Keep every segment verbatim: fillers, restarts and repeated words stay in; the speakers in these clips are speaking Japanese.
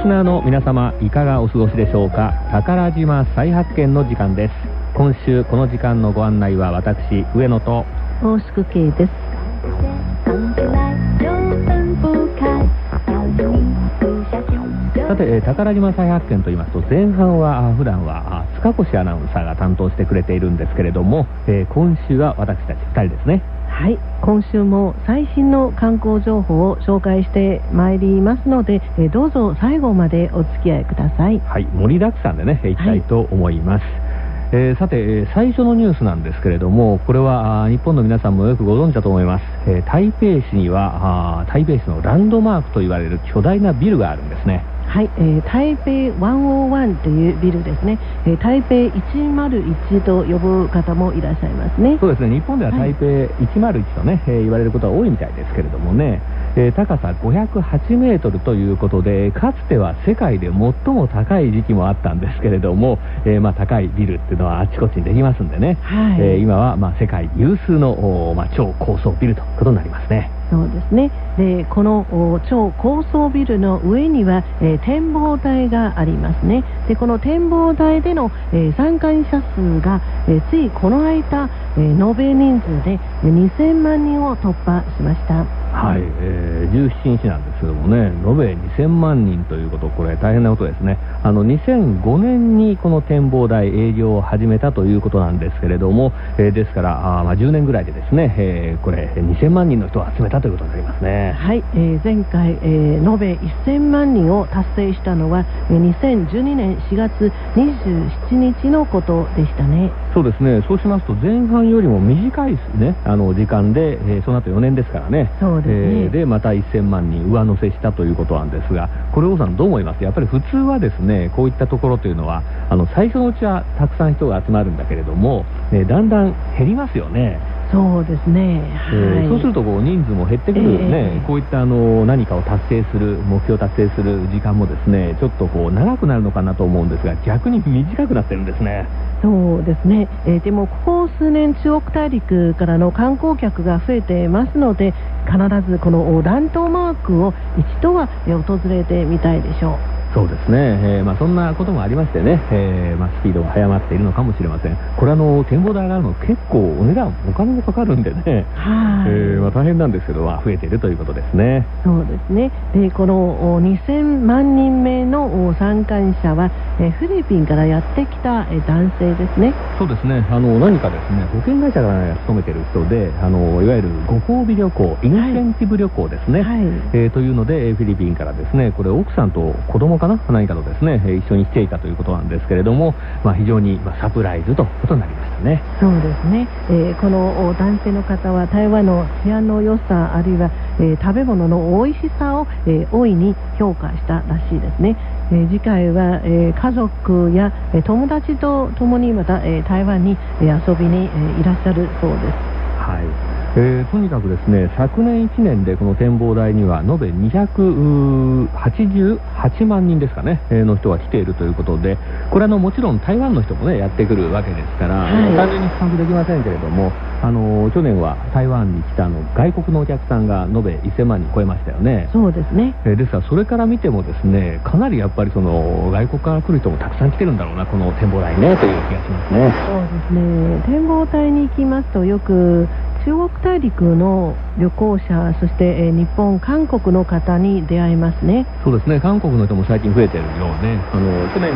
スナーの皆様、いかがお過ごしでしょうか。宝島再発見の時間です。今週この時間のご案内は私上野と大宿慶です。さて、宝島再発見といいますと、前半は普段は塚越アナウンサーが担当してくれているんですけれども、えー、今週は私たちふたりですね。はい、今週も最新の観光情報を紹介してまいりますので、えー、どうぞ最後までお付き合いください。はい、盛りだくさんでね、いきたいと思います。はい、えー、さて最初のニュースなんですけれども、これは日本の皆さんもよくご存知だと思います。えー、台北市には台北市のランドマークといわれる巨大なビルがあるんですね。はい、えー、台北いちまるいちというビルですね。えー、台北いちまるいちと呼ぶ方もいらっしゃいますね。そうですね、日本では台北いちまるいちとね、はい、えー、言われることは多いみたいですけれどもね、えー、高さごひゃくはちメートルということで、かつては世界で最も高い時期もあったんですけれども、えーまあ、高いビルっていうのはあちこちにできますんでね、はい、えー、今はまあ世界有数の、まあ、超高層ビルということになりますね。そうですね。で、この超高層ビルの上には、えー、展望台がありますね。で、この展望台での、えー、参加者数が、えー、ついこの間、えー、延べ人数でにせんまんにんを突破しました。はい、えー、じゅうしちにちなんですけどもね、延べにせんまんにんということ、これ大変なことですね。あのにせんごねんにこの展望台営業を始めたということなんですけれども、えー、ですからあ、まあ、じゅうねんぐらいでですね、えー、これにせんまんにんの人を集めたということになりますね。はい、えー、前回、えー、延べいっせんまんにんを達成したのはにせんじゅうにねんしがつにじゅうしちにちのことでしたね。そうですね。そうしますと前半よりも短いですね、あの時間で、えー、その後よねんですからね。そうですね。えー、でまたいっせんまんにん上乗せしたということなんですが、これ王さんどう思います？やっぱり普通はですね、こういったところというのはあの最初のうちはたくさん人が集まるんだけれども、ね、だんだん減りますよね。そうですね、はい、えー、そうするとこう人数も減ってくるね、えー、こういったあの何かを達成する目標を達成する時間もですね、ちょっとこう長くなるのかなと思うんですが、逆に短くなってるんですね。そうですね、えー、でもここ数年中国大陸からの観光客が増えてますので、必ずこのランドマークを一度は訪れてみたいでしょう。そうですね、えーまあ、そんなこともありましてね、えーまあ、スピードが早まっているのかもしれません。これあの展望台があるの結構お値段お金もかかるんでね、はい、えーまあ、大変なんですけど、まあ、増えているということですね。そうですね。で、このにせんまんにんめの参加者はフィリピンからやってきた男性ですね。そうですね、あの何かですね、保険会社が勤めている人で、あのいわゆるご褒美旅行、インセンティブ旅行ですね、はい、えー、というのでフィリピンからですね、これ奥さんと子供かな何かとですね、一緒に来ていたということなんですけれども、まあ、非常にサプライズということになりましたね。そうですね、えー、この男性の方は台湾の治安の良さ、あるいは、えー、食べ物の美味しさを、えー、大いに評価したらしいですね。えー、次回は、えー、家族や、えー、友達と共にまた、えー、台湾に、えー、遊びに、えー、いらっしゃるそうです。はい、えー、とにかくですね、昨年いちねんでこの展望台には延べにひゃくはちじゅうはちまんにんですかね、えー、の人が来ているということで、これはのもちろん台湾の人もねやってくるわけですから、はい、単純に比較できませんけれども、あの去年は台湾に来たの外国のお客さんが延べいっせんまんにん超えましたよね。そうですね、えー、ですからそれから見てもですね、かなりやっぱりその外国から来る人もたくさん来てるんだろうな、この展望台ねという気がしますね。そうですね、展望台に行きますとよく中国大陸の旅行者、そして、えー、日本、韓国の方に出会いますね。そうですね、韓国の人も最近増えているようね。あの去年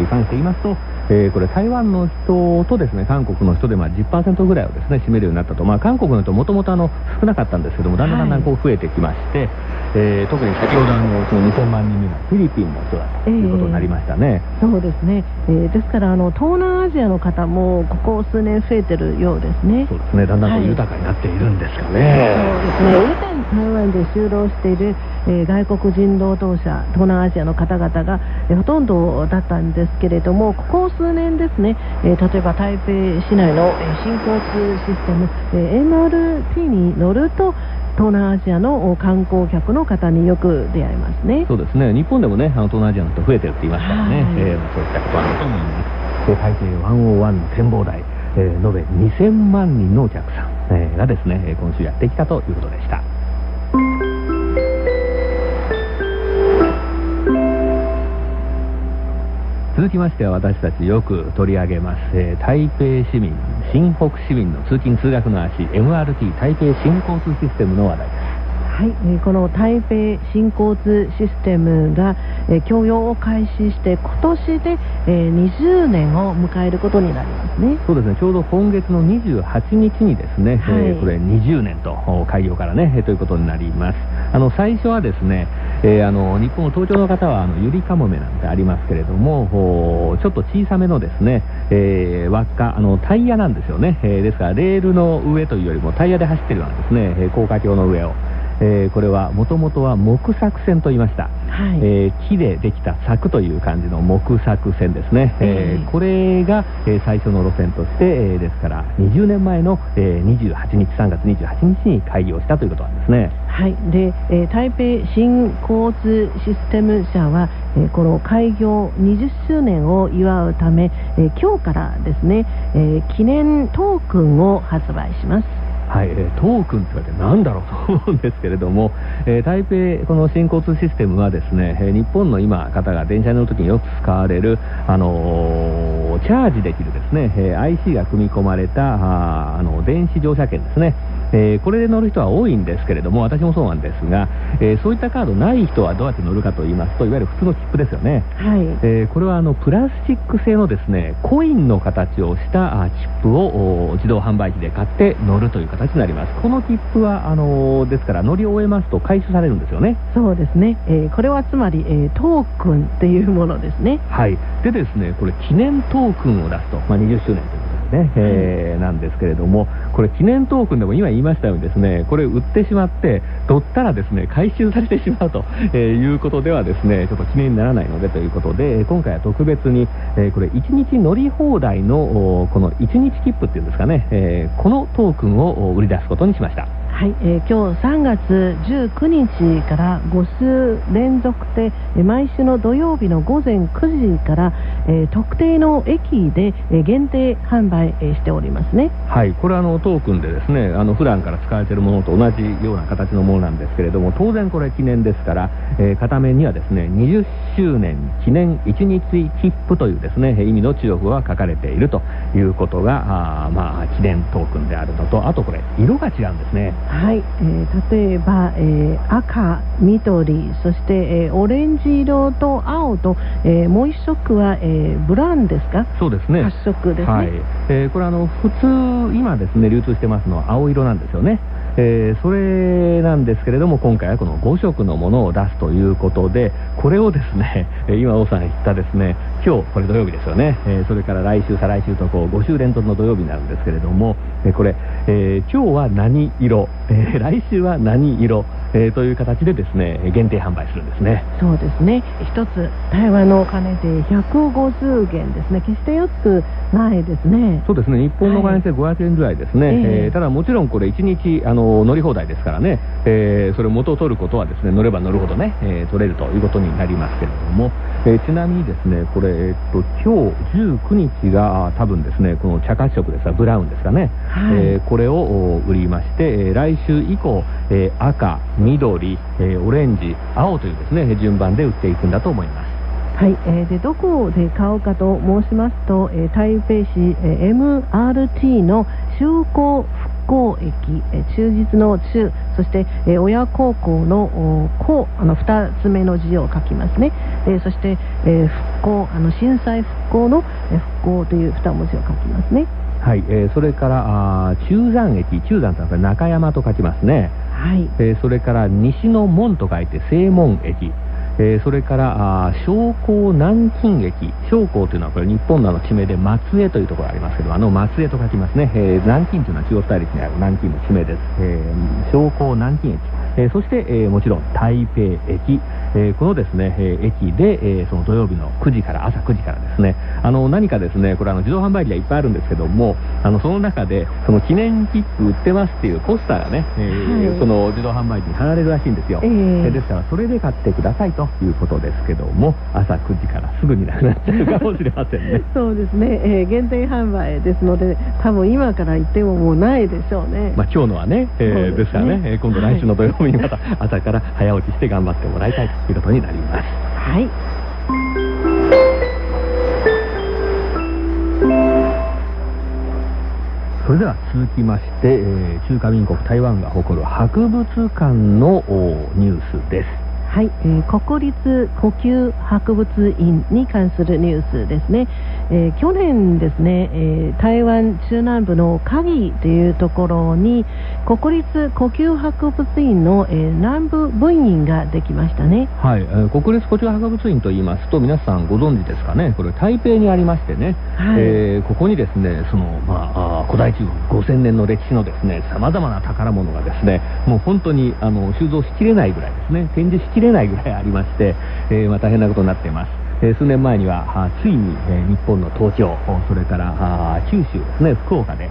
に関して言いますと、えー、これ台湾の人とですね韓国の人でまあ じゅっパーセント ぐらいをですね占めるようになったと。まあ、韓国の人もともと少なかったんですけども、だんだんだんだんこう増えてきまして、はい、えー、特に先ほどのそのにせんまんにんめがフィリピンの人だったということになりましたね。えー、そうですね、えー、ですからあの東南アジアの方もここ数年増えてるようですね。そうですね、だんだんと豊かになっているんですかね。はい、そうですね、以前台湾で就労している、えー、外国人労働者、東南アジアの方々が、えー、ほとんどだったんですけれども、ここ数年ですね、えー、例えば台北市内の、えー、新交通システム、えー、エムアールティー に乗ると東南アジアの観光客の方によく出会いますね。そうですね、日本でもねあの東南アジアの人増えてるって言いますからね、えー、そういったことはあると思います。で、台北いちまるいちの展望台、えー、延べにせんまんにんのお客さん、えー、がですね今週やってきたということでした。続きましては私たちよく取り上げます、えー、台北市民、新北市民の通勤通学の足 エムアールティー 台北新交通システムの話題です。はい、えー、この台北新交通システムが、えー、供用を開始して今年で、えー、にじゅうねんを迎えることになりますね。そうですね、ちょうど今月のにじゅうはちにちにですね、はい、えー、これにじゅうねんと開業からね、えー、ということになります。あの最初はですね、えー、あの日本を東京の方はあのゆりかもめなんてありますけれども、ちょっと小さめのですね、えー、輪っか、あのタイヤなんですよね、えー、ですからレールの上というよりもタイヤで走ってるようなですね、えー、高架橋の上を、えー、これはもともとは木柵線と言いました、はい、えー、木でできた柵という感じの木柵線ですね、えー、これが、えー、最初の路線として、えー、ですからにじゅうねんまえの、えー、にじゅうはちにちさんがつにじゅうはちにちに開業したということなんですね。はい、で、えー、台北新交通システム社は、えー、この開業にじゅっしゅうねんを祝うため、えー、今日からですね、えー、記念トークンを発売します。はい、えー、トークンというのは何だろうと思うんですけれども、えー、台北この新交通システムはですね、えー、日本の今方が電車に乗るときによく使われる、あのー、チャージできるですね、えー、アイシー が組み込まれたあ、あのー、電子乗車券ですね、えー、これで乗る人は多いんですけれども、私もそうなんですが、えー、そういったカードない人はどうやって乗るかと言いますと、いわゆる普通の切符ですよね、はい、えー、これはあのプラスチック製のですねコインの形をした切符を自動販売機で買って乗るという形になります。この切符はあのー、ですから乗り終えますと回収されるんですよね。そうですね、えー、これはつまり、えー、トークンっていうものですね。はい、でですね、これ記念トークンを出すと、まあ、にじゅっしゅうねんということですね、えー、なんですけれども、これ記念トークンでも今言いましたようにですね、これ売ってしまって取ったらですね回収されてしまうと、えー、いうことではですねちょっと記念にならないのでということで、今回は特別に、えー、これいちにち乗り放題のこのいちにち切符っていうんですかね、えー、このトークンを売り出すことにしました。はい、えー、今日さんがつじゅうくにちからごしゅう連続で毎週の土曜日のごぜんくじから、えー、特定の駅で限定販売しておりますね。はい、これはあのトークンでですね、あの普段から使われているものと同じような形のものなんですけれども、当然これ記念ですから、えー、片面にはですねにじゅっしゅうねん記念いちにち切符というですね意味の中国語が書かれているということが、あ、まあ記念トークンであるのと、あとこれ色が違うんですね。はい、えー、例えば、えー、赤、緑、そして、えー、オレンジ色と青と、えー、もう一色は、えー、ブラウンですか。そうですね、発色ですね、はい、えー、これあの普通今ですね流通してますのは青色なんですよね、えー、それなんですけれども、今回はこのごしょくのものを出すということで、これをですね今王さんが言ったですね今日これ土曜日ですよね、えー、それから来週再来週とこうごしゅう連続の土曜日になるんですけれども、えー、これ、えー、今日は何色、えー、来週は何色、えー、という形でですね限定販売するんですね。そうですね、一つ台湾のお金でひゃくごじゅうげんですね、決して安くないですね。そうですね、日本のお金でごひゃくえんぐらいですね、はい、えーえー、ただもちろんこれいちにちあの乗り放題ですからね、えー、それ元を取ることはですね乗れば乗るほどね、えー、取れるということになりますけれども、えー、ちなみにですねこれ、えー、っと今日じゅうくにちが多分ですねこの茶褐色ですがブラウンですかね、はい、えー、これを売りまして来週以降、えー、赤、緑、えー、オレンジ、青というですね順番で売っていくんだと思います。はい、えー、でどこで買おうかと申しますと、えー、台北市、えー、エムアールティー の中高復興駅、えー、忠実の中、そして、えー、親孝行の孝、あのふたつめの字を書きますね、えー、そして、えー、復興、あの震災復興の、えー、復興というにもじを書きますね。はい、えー、それからあ中山駅、中山というのは中山と書きますね、はい、えー、それから西の門と書いて正門駅、えー、それから商工南京駅、商工というのはこれ日本 の, あの地名で松江というところがありますけど、あの松江と書きますね、えー、南京というのは中央大陸にある南京の地名です、えー、商工南京駅、えー、そして、えー、もちろん台北駅、えー、このですね、えー、駅で、えー、その土曜日のくじから朝くじからですね、あの何かですねこれあの自動販売機がいっぱいあるんですけども、あのその中でその記念切符売ってますっていうポスターがね、えーはい、その自動販売機に貼られるらしいんですよ、えー、ですからそれで買ってくださいということですけども、朝くじからすぐになくなっちゃうかもしれませんね。そうですね、えー、限定販売ですので多分今から行ってももうないでしょうね、まあ、今日のはね、えー、ですね、ですからね今度来週の土曜日にまた朝から早起きして頑張ってもらいたいということになります。はい。それでは続きまして、えー、中華民国台湾が誇る博物館のニュースです。はい、えー、国立故宮博物院に関するニュースですね。えー、去年ですね、えー、台湾中南部の嘉義というところに国立故宮博物院の、えー、南部分院ができましたね。はい、えー、国立故宮博物院と言いますと皆さんご存知ですかね。これ台北にありましてね、はい、えー、ここにですねその、まあ、あ古代中国ごせんねんの歴史のですねさまざまな宝物がですねもう本当にあの収蔵しきれないぐらいですね展示しきれないぐらいありまして、えーまあ、大変なことになっています。数年前にはついに日本の東京それから九州ですね福岡で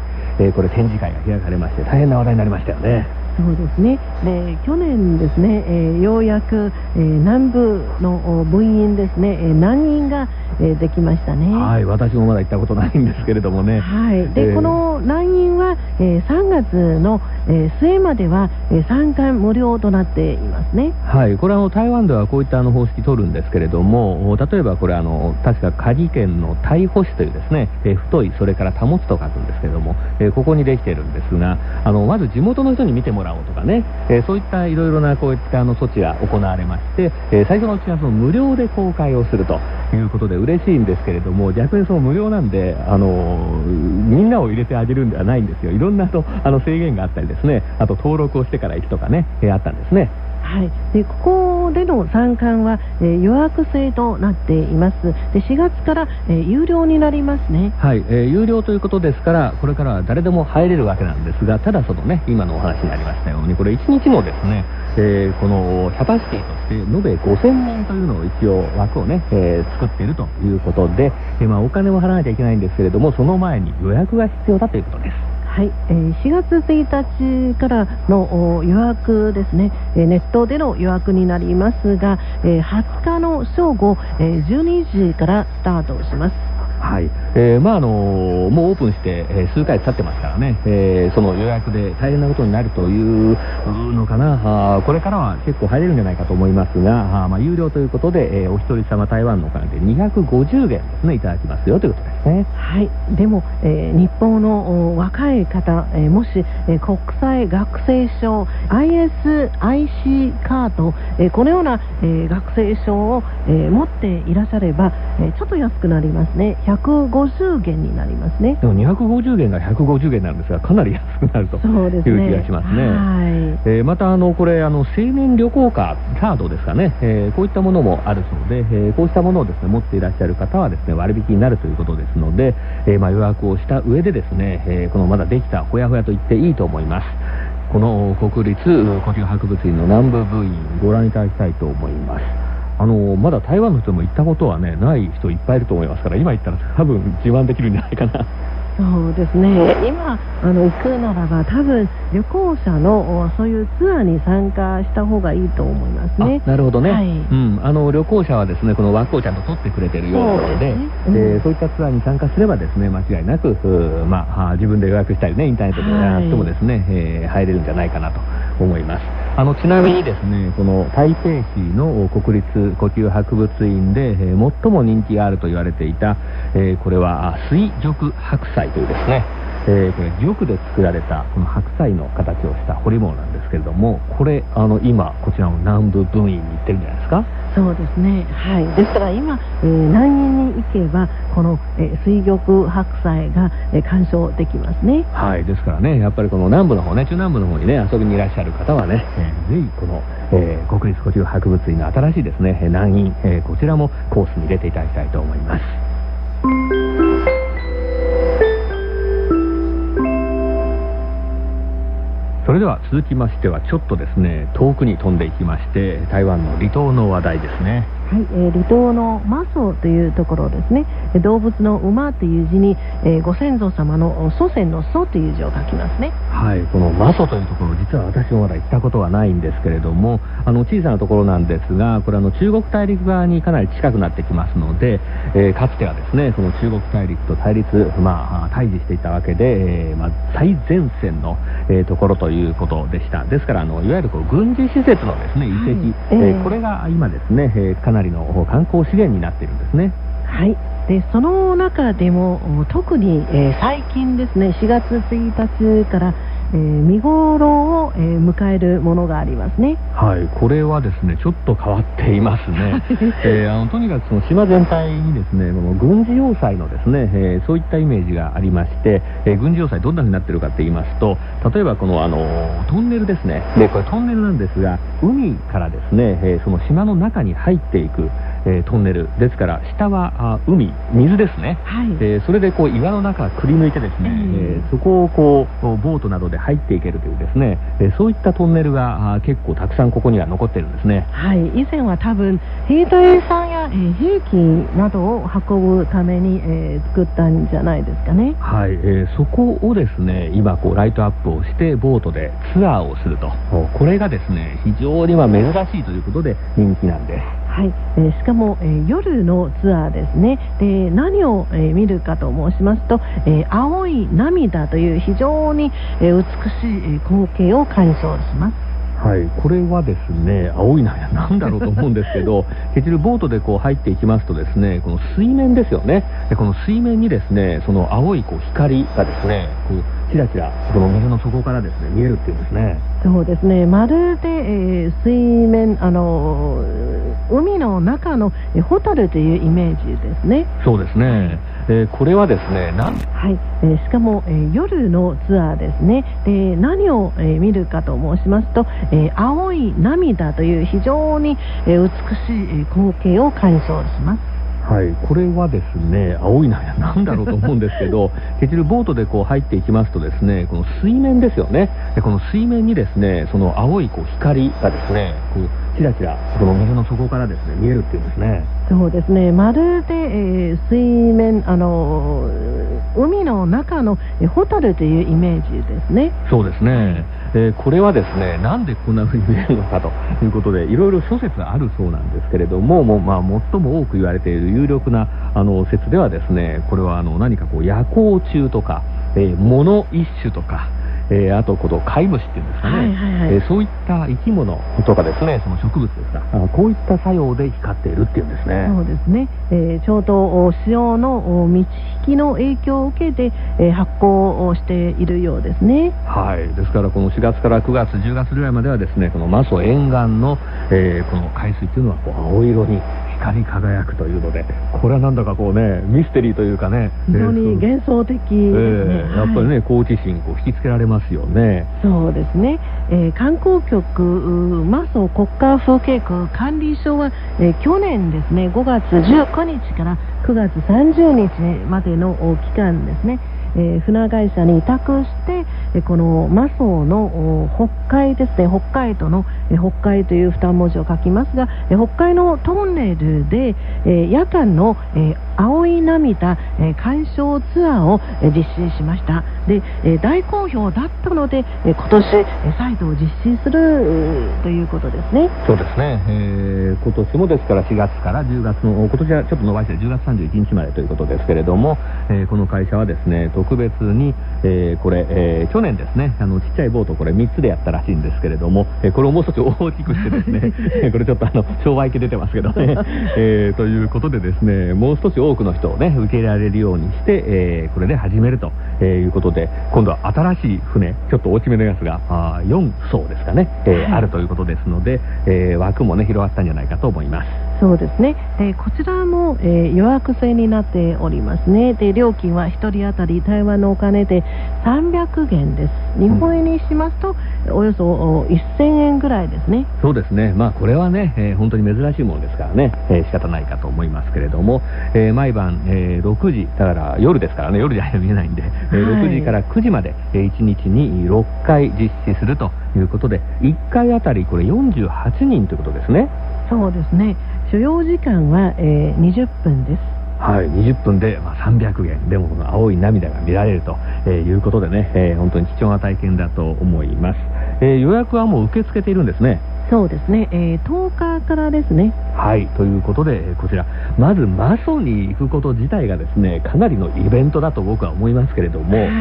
これ展示会が開かれまして大変な話題になりましたよね。そうですね。で去年ですね、えー、ようやく、えー、南部の分院ですね、えー、南院が、えー、できましたね。はい、私もまだ行ったことないんですけれどもね。はい。で、えー、この南院は、えー、さんがつの、えー、末までは、えー、参観無料となっていますね。はい。これは台湾ではこういったあの方式取るんですけれども、例えばこれあの確か嘉義県の太保市というですね、えー、太いそれから保つと書くんですけれども、えー、ここにできているんですが、あのまず地元の人に見てもとかね、えー、そういったいろいろなこういったあの措置が行われまして、えー、最初のうちはその無料で公開をするということで嬉しいんですけれども、逆にその無料なんであのみんなを入れてあげるんではないんですよ。いろんなとあの制限があったりですね、あと登録をしてから行くとかね、えー、あったんですね。はい、でここでの参観は、えー、予約制となっています。でしがつから、えー、有料になりますね。はい、えー、有料ということですからこれからは誰でも入れるわけなんですが、ただそのね今のお話にありましたようにこれいちにちのですね、えー、このキャパシティとして延べごせんにんというのを一応枠をね、えー、作っているということで、えーまあ、お金を払わなきゃいけないんですけれどもその前に予約が必要だということです。はい、えー、しがつついたちからの予約ですね、えー、ネットでの予約になりますが、えー、はつかの正午、えー、じゅうにじからスタートします。はい、えー、まああのー、もうオープンして、えー、数回経ってますからね、えー、その予約で大変なことになるというのかな。あこれからは結構入れるんじゃないかと思いますが、あまあ有料ということで、えー、お一人様台湾のお金でにひゃくごじゅうえんですねいただきますよということですね。はい、でも、えー、日本の若い方、えー、もし、えー、国際学生証 アイエスアイシー カード、えー、このような、えー、学生証を、えー、持っていらっしゃれば、えー、ちょっと安くなりますね。ひゃくごじゅうげんになりますね。でもにひゃくごじゅうげんがひゃくごじゅうげんになるんですがかなり安くなるという気がしますね。はい、えー、またあのこれあの青年旅行カードですかね、えー、こういったものもあるそうで、えー、こうしたものをですね持っていらっしゃる方はですね割引になるということですので、えー、まあ予約をした上でですね、えー、このまだできたほやほやと言っていいと思います。この国立故宮博物院の南部分院ご覧いただきたいと思います。あのまだ台湾の人も行ったことは、ね、ない人いっぱいいると思いますから今行ったら多分自慢できるんじゃないかな。そうですね、今あの行くならば多分旅行者のそういうツアーに参加した方がいいと思いますね。あ、なるほどね、はい、うん、あの旅行者はですねこの枠をちゃんと取ってくれてるようなので、そうですね、うん、でそういったツアーに参加すればですね間違いなく、まあ、自分で予約したりねインターネットでやってもですね、はい、えー、入れるんじゃないかなと思います。あのちなみにですねこの台北市の国立故宮博物院で、えー、最も人気があると言われていた、えー、これは水玉白菜というですね、えー、これ玉で作られたこの白菜の形をした彫り物なんですけれども、これあの今こちらの南部分院に行ってるんじゃないですか。そうですね、はい、ですから今、えー、南院に行けばこの、えー、水玉白菜が、えー、鑑賞できますね。はい、ですからねやっぱりこの南部の方ね中南部の方にね遊びにいらっしゃる方はね、えー、ぜひこの、えー、国立故宮博物院の新しいですね南院、えー、こちらもコースに入れていただきたいと思います。それでは続きましてはちょっとですね遠くに飛んでいきまして台湾の離島の話題ですね。はい、えー、離島の馬祖というところですね。動物の馬という字に、えー、ご先祖様の祖先の祖という字を書きますね。はい、この馬祖というところ実は私もまだ行ったことはないんですけれどもあの小さなところなんですがこれあの中国大陸側にかなり近くなってきますので、えー、かつてはですねその中国大陸と対立まあ対峙していたわけで、えーまあ、最前線の、えー、ところということでした。ですからあのいわゆるこう軍事施設のですね遺跡、はい、えーえー、これが今ですね、えーかなりの観光資源になっているんですね。はい、でその中でも特に、えー、最近ですねしがつついたちから、えー、見頃を、えー、迎えるものがありますね。はい、これはですねちょっと変わっていますね、えー、あのとにかくその島全体にですね軍事要塞のですね、えー、そういったイメージがありまして、えー、軍事要塞どんな風になっているかと言いますと、例えばこの、あのー、トンネルですね。でこれトンネルなんですが海からですね、えー、その島の中に入っていくえー、トンネルですから、下はあ海水ですね、はい、えー、それでこう岩の中をくり抜いてですね、うん、えー、そこをこうボートなどで入っていけるというですね、えー、そういったトンネルが結構たくさんここには残ってるんですね。はい、以前は多分兵隊さんや、えー、兵器などを運ぶために、えー、作ったんじゃないですかね。はい、えー、そこをですね今こうライトアップをしてボートでツアーをすると、これがですね非常には珍しいということで人気なんです。はい、えー、しかも、えー、夜のツアーですね。で何を、えー、見るかと申しますと、えー、青い涙という非常に、えー、美しい光景を鑑賞します。はい、これはですね青い涙なんだろうと思うんですけど結局ボートでこう入っていきますとですねこの水面ですよね。でこの水面にですねその青いこう光がですねこうキラキラこの水の底からですね見えるっていうんですね。そうですね、まるで、えー、水面あの海の中のホタルというイメージですね。そうですね、えー、これはですねなんはい、えー、しかも、えー、夜のツアーですね。で何を、えー、見るかと申しますと、えー、青い涙という非常に、えー、美しい光景を鑑賞します。はい、これはですね青い涙なんだろうと思うんですけど結局ボートでこう入っていきますとですねこの水面ですよね。でこの水面にですねその青いこう光がですねこうキラキラこの水の底からですね見えるっていうんですね。そうですね、まるで、えー、水面あの海の中のホタルというイメージですね。そうですね、えー、これはですねなんでこんな風に見えるのかということでいろいろ諸説があるそうなんですけれども、もう、まあ、最も多く言われている有力なあの説ではですねこれはあの何かこう夜光虫とか、えー、物一種とかえー、あとこの貝虫っていうんですかね、はいはいはいえー、そういった生き物とかですねその植物ですかこういった作用で光っているっていうんですね。そうですね、えー、ちょうど潮の満ち引きの影響を受けて、えー、発光をしているようですね。はい、ですからこのしがつからくがつじゅうがつぐらいまではですねこの媽祖沿岸の、えー、この海水っていうのはこう青色に光り輝くというのでこれはなんだかこうねミステリーというかね非常に幻想的ですね、えー、やっぱりね、はい、好奇心こう引きつけられますよね。そうですね、えー、観光局媽祖国家風景区管理所は、えー、去年ですねごがつじゅうくにちからくがつさんじゅうにちまでの期間ですね、えー、船会社に委託して、えー、この媽祖の北海ですね北海道の、えー、北海というに文字を書きますが、えー、北海のトンネルで、えー、夜間の、えー、青い涙、えー、鑑賞ツアーを、えー、実施しました。で、えー、大好評だったので、えー、今年、えー、再度実施する、えー、ということですね。そうですね、えー、今年もですからしがつからじゅうがつの今年はちょっと伸ばしてじゅうがつさんじゅういちにちまでということですけれども、えー、この会社はですね特別に、えー、これ、えー、去年ですねあのちっちゃいボートこれみっつでやったらしいんですけれども、えー、これをもう少し大きくしてですねこれちょっとあの商売系出てますけどね、えー、ということでですねもう少し多くの人をね受け入れられるようにして、えー、これで始めると、えー、いうことで今度は新しい船ちょっと大きめのやつがあよんそうですかね、えーはい、あるということですので、えー、枠もね広がったんじゃないかと思います。そうですね、でこちらも、えー、予約制になっておりますね。で料金はひとり当たり台湾のお金でさんびゃくえんです。日本円にしますと、うん、およそせんえんぐらいですね。そうですね、まあ、これはね、えー、本当に珍しいものですからね、えー、仕方ないかと思いますけれども、えー、毎晩、えー、ろくじだから夜ですからね夜じゃ見えないんで、はいえー、ろくじからくじまで、えー、いちにちにろっかい実施するということでいっかいあたりこれよんじゅうはちにんということですね。そうですね、所要時間は、えー、にじゅっぷんです。はい、にじゅっぷんで、まあ、さんびゃくえんでもこの青い涙が見られると、えー、いうことでね、えー、本当に貴重な体験だと思います。えー、予約はもう受け付けているんですね。そうですね、えー、とおかからですね。はい、ということでこちらまずマソに行くこと自体がですねかなりのイベントだと僕は思いますけれども、はい、え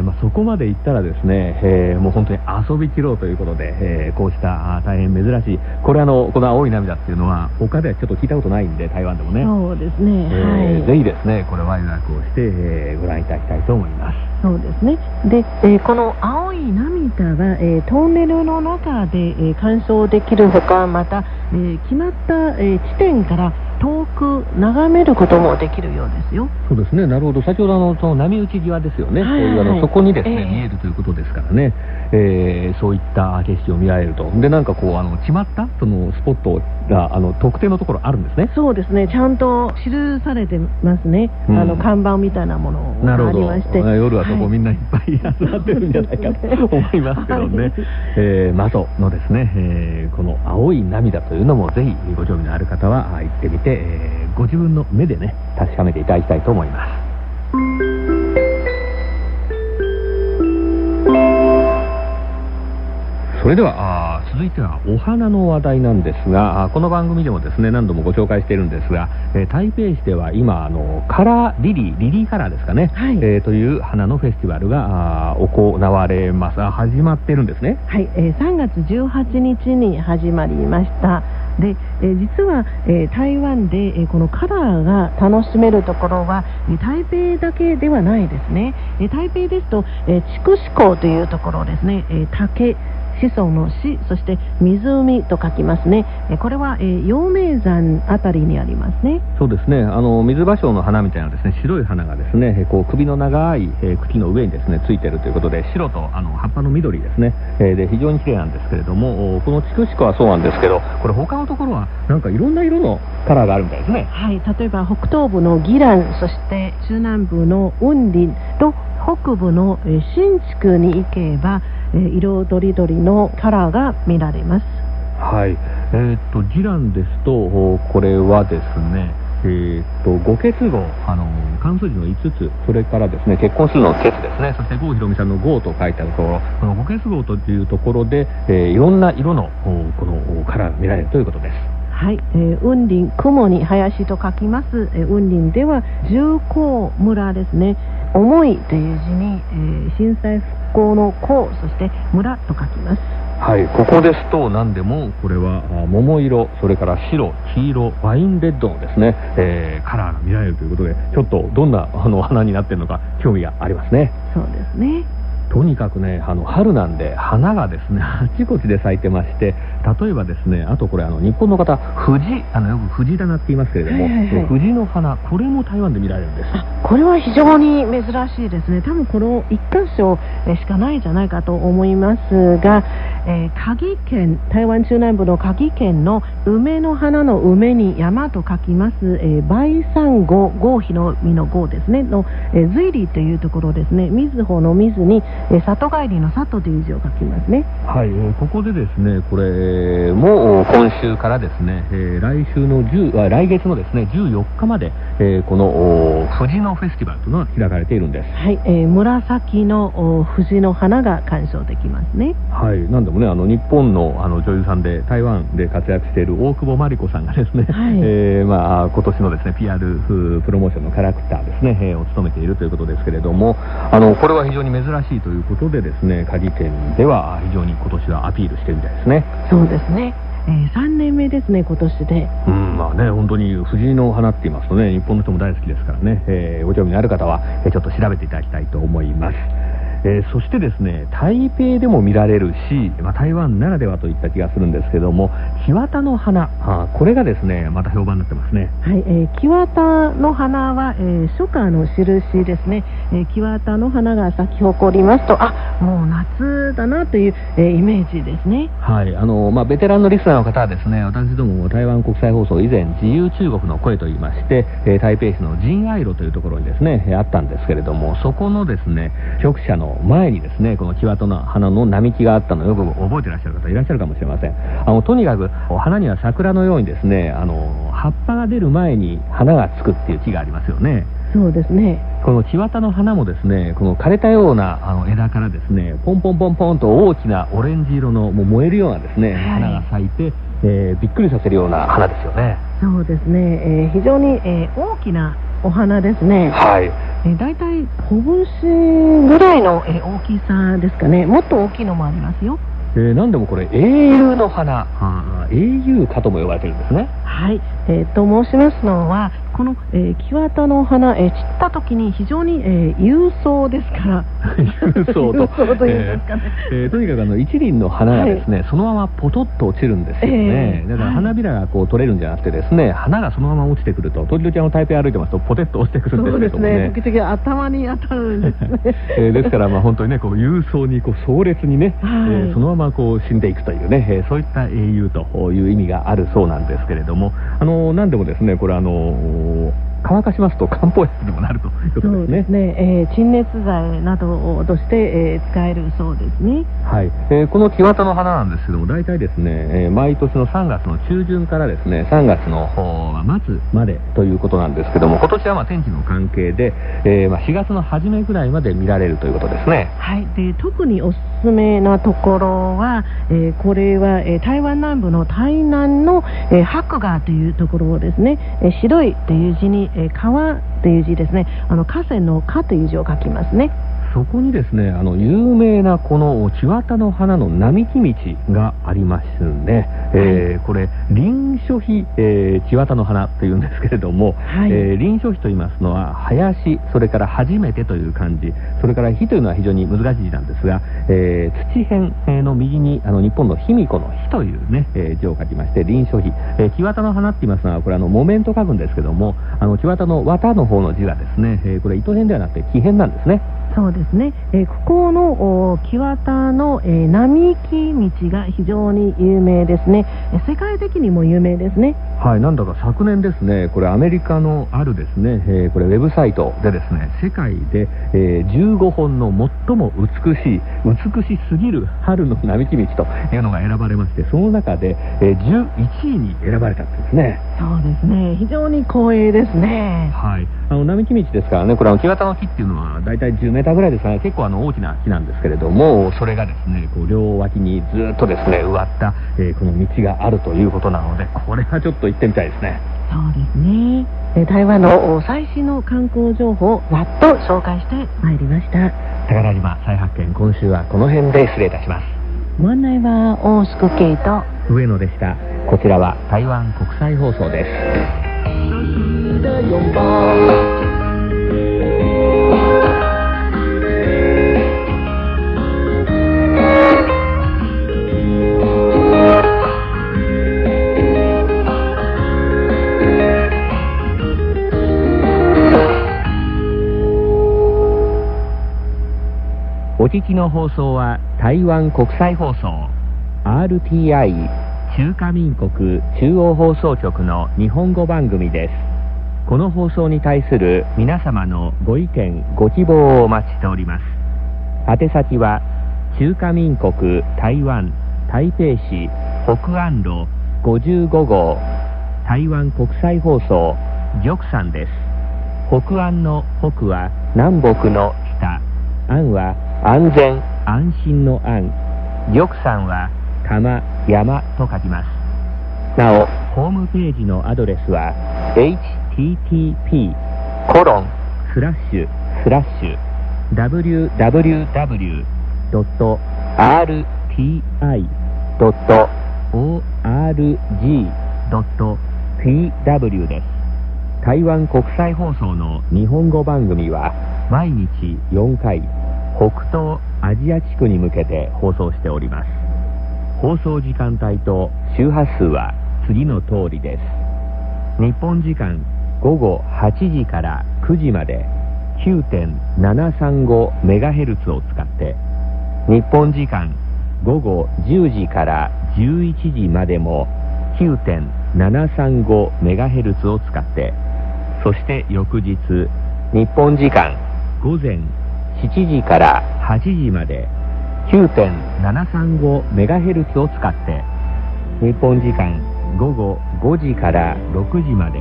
ーまあ、そこまで行ったらですね、えー、もう本当に遊びきろうということで、えー、こうした大変珍しいこれあのこの青い涙っていうのは他ではちょっと聞いたことないんで台湾でもね、そうですね、えーはい、ぜひですねこれは予約をして、えー、ご覧いただきたいと思います。そうですね。で、えー、この青い涙は、えー、トンネルの中で、えー、鑑賞できるほか、また、えー、決まった地点から遠く眺めることもできるようですよ。そうですね、なるほど。先ほどのその波打ち際ですよね、はいはいはい、あのそこにですね、えー、見えるということですからね、えー、そういった景色を見られると。でなんかこうあの決まったそのスポットがあの特定のところあるんですね。そうですね、ちゃんと記されてますね、うん、あの看板みたいなものがありまして、夜はそこ、はい、みんないっぱい集まってるんじゃないかと思いますけどね、はい、えー、マソのですね、えー、この青い涙というのもぜひご興味のある方は行ってみてご自分の目でね確かめていただきたいと思います。それでは続いてはお花の話題なんですが、この番組でもですね何度もご紹介しているんですが、えー、台北市では今あのカラーリリーリリーカラーですかね、はい、えー、という花のフェスティバルが行われます。始まってるんですね。はい、えー、さんがつじゅうはちにちに始まりました。で、えー、実は、えー、台湾で、えー、このカラーが楽しめるところは、えー、台北だけではないですね、えー、台北ですと、えー、筑紫港というところですね、えー、竹子孫の子、そして湖と書きますね。これは、えー、陽明山あたりにありますね。そうですね、あの水芭蕉の花みたいなですね白い花がですねこう首の長い、えー、茎の上にですねついているということで、白とあの葉っぱの緑ですね、えー、で非常に綺麗なんですけれども、この筑紫湖はそうなんですけど、これ他のところはなんかいろんな色のカラーがあるみたいですね。はい、例えば北東部の宜蘭、そして中南部の雲林と北部の新竹に行けば色とりどりのカラーが見られます。はい、えー、と宜蘭ですとこれはですね、えー、とご結合あの漢数字のいつつ、それからですね結婚するの結ですね、そして郷ひろみさんの郷と書いてあるところ、このご結合というところで、えー、いろんな色のこのカラーが見られるということです。はい、えー、雲林、雲に林と書きます、えー、雲林では重工村ですね、思いという字に、えー、震災復興の興、そして村と書きます。はい、ここですと何でもこれは桃色、それから白、黄色、ワインレッドのですね、えー、カラーが見られるということで、ちょっとどんなあの花になっているのか興味がありますね。そうですね、とにかくねあの春なんで花がですねあちこちで咲いてまして、例えばですねあとこれあの日本の方藤あのよく藤棚って言いますけれども、はいはいはい、藤の花、これも台湾で見られるんです。あ、これは非常に珍しいですね。多分この一箇所しかないんじゃないかと思いますが、えー、嘉義県、台湾中南部の嘉義県の梅の花の梅に山と書きます、えー、梅山郷、郷ひろみの郷ですねの、えー、瑞里というところですね、瑞穂の瑞にえ里帰りの里という字を書きますね。はい、えー、ここでですねこれも今週からですね、えー、来週の10来月のですねじゅうよっかまで、えー、この藤のフェスティバルというのが開かれているんです。はい、えー、紫の藤の花が鑑賞できますね。はい、なんでもねあの日本のあの女優さんで台湾で活躍している大久保真理子さんがですね、はい、えー、まあ今年のですね ピーアール プロモーションのキャラクターですね、えー、を務めているということですけれども、あのこれは非常に珍しいということでですね、嘉義県では非常に今年はアピールしてるみたいですね。そうですね、えー、さんねんめですね今年で。うん、まあね本当に藤の花って言いますとね日本の人も大好きですからね、えー、ご興味のある方は、えー、ちょっと調べていただきたいと思います。えー、そしてですね台北でも見られるし、まあ、台湾ならではといった気がするんですけども、木綿の花、あこれがですねまた評判になってますね。はい、えー、木綿の花は、えー、初夏の印ですね、えー、木綿の花が咲き誇りますと、あもう夏だなという、えー、イメージですね。はい、あのーまあ、ベテランのリスナーの方はですね、私ども台湾国際放送以前自由中国の声といいまして、えー、台北市の仁愛路というところにですねあったんですけれども、そこのですね局舎の前にですねこの木綿の花の並木があったのをよく覚えてらっしゃる方いらっしゃるかもしれません。あのとにかく花には桜のようにですねあの葉っぱが出る前に花がつくっていう木がありますよね。そうですね。この千綿の花もですね、この枯れたようなあの枝からですね、ポンポンポンポンと大きなオレンジ色のもう燃えるようなですね、はい、花が咲いて、えー、びっくりさせるような花ですよね。そうですね、えー、非常に、えー、大きなお花ですね。はい、えー、だいたい拳ぐらいの、えー、大きさですかね。もっと大きいのもありますよ。えー、なんでもこれ英雄の花、英雄花とも呼ばれてるんですね。はい、えー、と申しますのはこの、えー、木綿の花、えー、散った時に非常に、えー、勇壮ですから勇壮ととにかくあの一輪の花がですね、はい、そのままポトッと落ちるんですよね、えー、だから花びらがこう取れるんじゃなくてですね、花がそのまま落ちてくると、時々あの台北歩いてますとポテッと落ちてくるんですけどもね、そうですね、時々頭に当たるんですね、えー、ですからまあ本当にねこう勇壮にこう壮烈にね、はい、えー、そのままこう死んでいくというね、えー、そういった英雄という意味があるそうなんですけれども、あの何でもですねこれあの乾かしますと漢方薬にもなるということですね。そうですね、えー、陳列剤などとして、えー、使えるそうですね。はい、えー、この木綿の花なんですけども、大体ですね、えー、毎年のさんがつの中旬からですねさんがつの末までということなんですけども、今年はまあ天気の関係で、えーまあ、しがつの初めぐらいまで見られるということですね。はい、で特におすすめなところは、えー、これは、えー、台湾南部の台南の、えー、白河というところをですね、えー、白いという字にえー、川という字ですね、あの河川の河という字を書きますね。そこにですねあの有名なこの千綿の花の並木道がありますね、えーはい、これ林渚碑、えー、千綿の花というんですけれども、はい、えー、林渚碑といいますのは林、それから初めてという漢字、それから碑というのは非常に難しい字なんですが、えー、土辺の右にあの日本の卑弥呼の碑という、ねえー、字を書きまして林渚碑、えー、千綿の花といいますのはこれあの木綿と書くんですけども、あの千綿の綿の方の字がですね、えー、これ糸辺ではなくて木辺なんですね。そうですね、えー、ここの木綿の、えー、並木道が非常に有名ですね、えー、世界的にも有名ですね。はい、なんだか昨年ですね、これアメリカのあるですね、えー、これウェブサイトでですね、世界で、えー、じゅうごほんの最も美しい、美しすぎる春の並木道というのが選ばれまして、その中で、えー、じゅういちいに選ばれたんですね。そうですね、非常に光栄ですね。はい、あの並木道ですからね、これは木綿の木っていうのは大体じゅうメーターぐらいですから、結構あの大きな木なんですけれども、それがですね、こう両脇にずっとですね、植わった、えー、この道があるということなので、これはちょっと行ってみたいですね。そうですね、えー、台湾の最新の観光情報をざっと紹介してまいりました。宝島再発見、今週はこの辺で失礼いたします。ご案内は大宿慶と上野でした。こちらは台湾国際放送です。お聞きの放送は台湾国際放送 アールティーアイ 中華民国中央放送局の日本語番組です。この放送に対する皆様のご意見ご希望をお待ちしております。宛先は中華民国台湾台北市北安路ごじゅうごごう台湾国際放送玉山です。北安の北は南北の北、安は安全安心の安、玉山は玉山と書きます。なおホームページのアドレスは エイチティーティーピーコロンスラッシュスラッシュダブリュダブリュダブリュドットアールティーアイドットオーアールジードットティーダブリュ です。台湾国際放送の日本語番組は毎日よんかい北東アジア地区に向けて放送しております。放送時間帯と周波数は次の通りです。日本時間午後はちじからくじまで きゅうてんななさんごメガヘルツ を使って、日本時間午後じゅうじからじゅういちじまでも きゅうてんななさんごメガヘルツ を使って、そして翌日日本時間午前しちじからはちじまで きゅうてんななさんごメガヘルツ を使って、日本時間午後ごじからろくじまで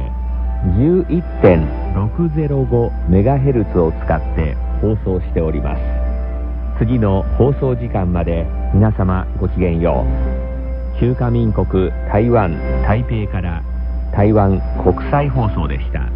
じゅういってんろくゼロごメガヘルツ を使って放送しております。次の放送時間まで皆様ごきげんよう。中華民国台湾台北から台湾国際放送でした。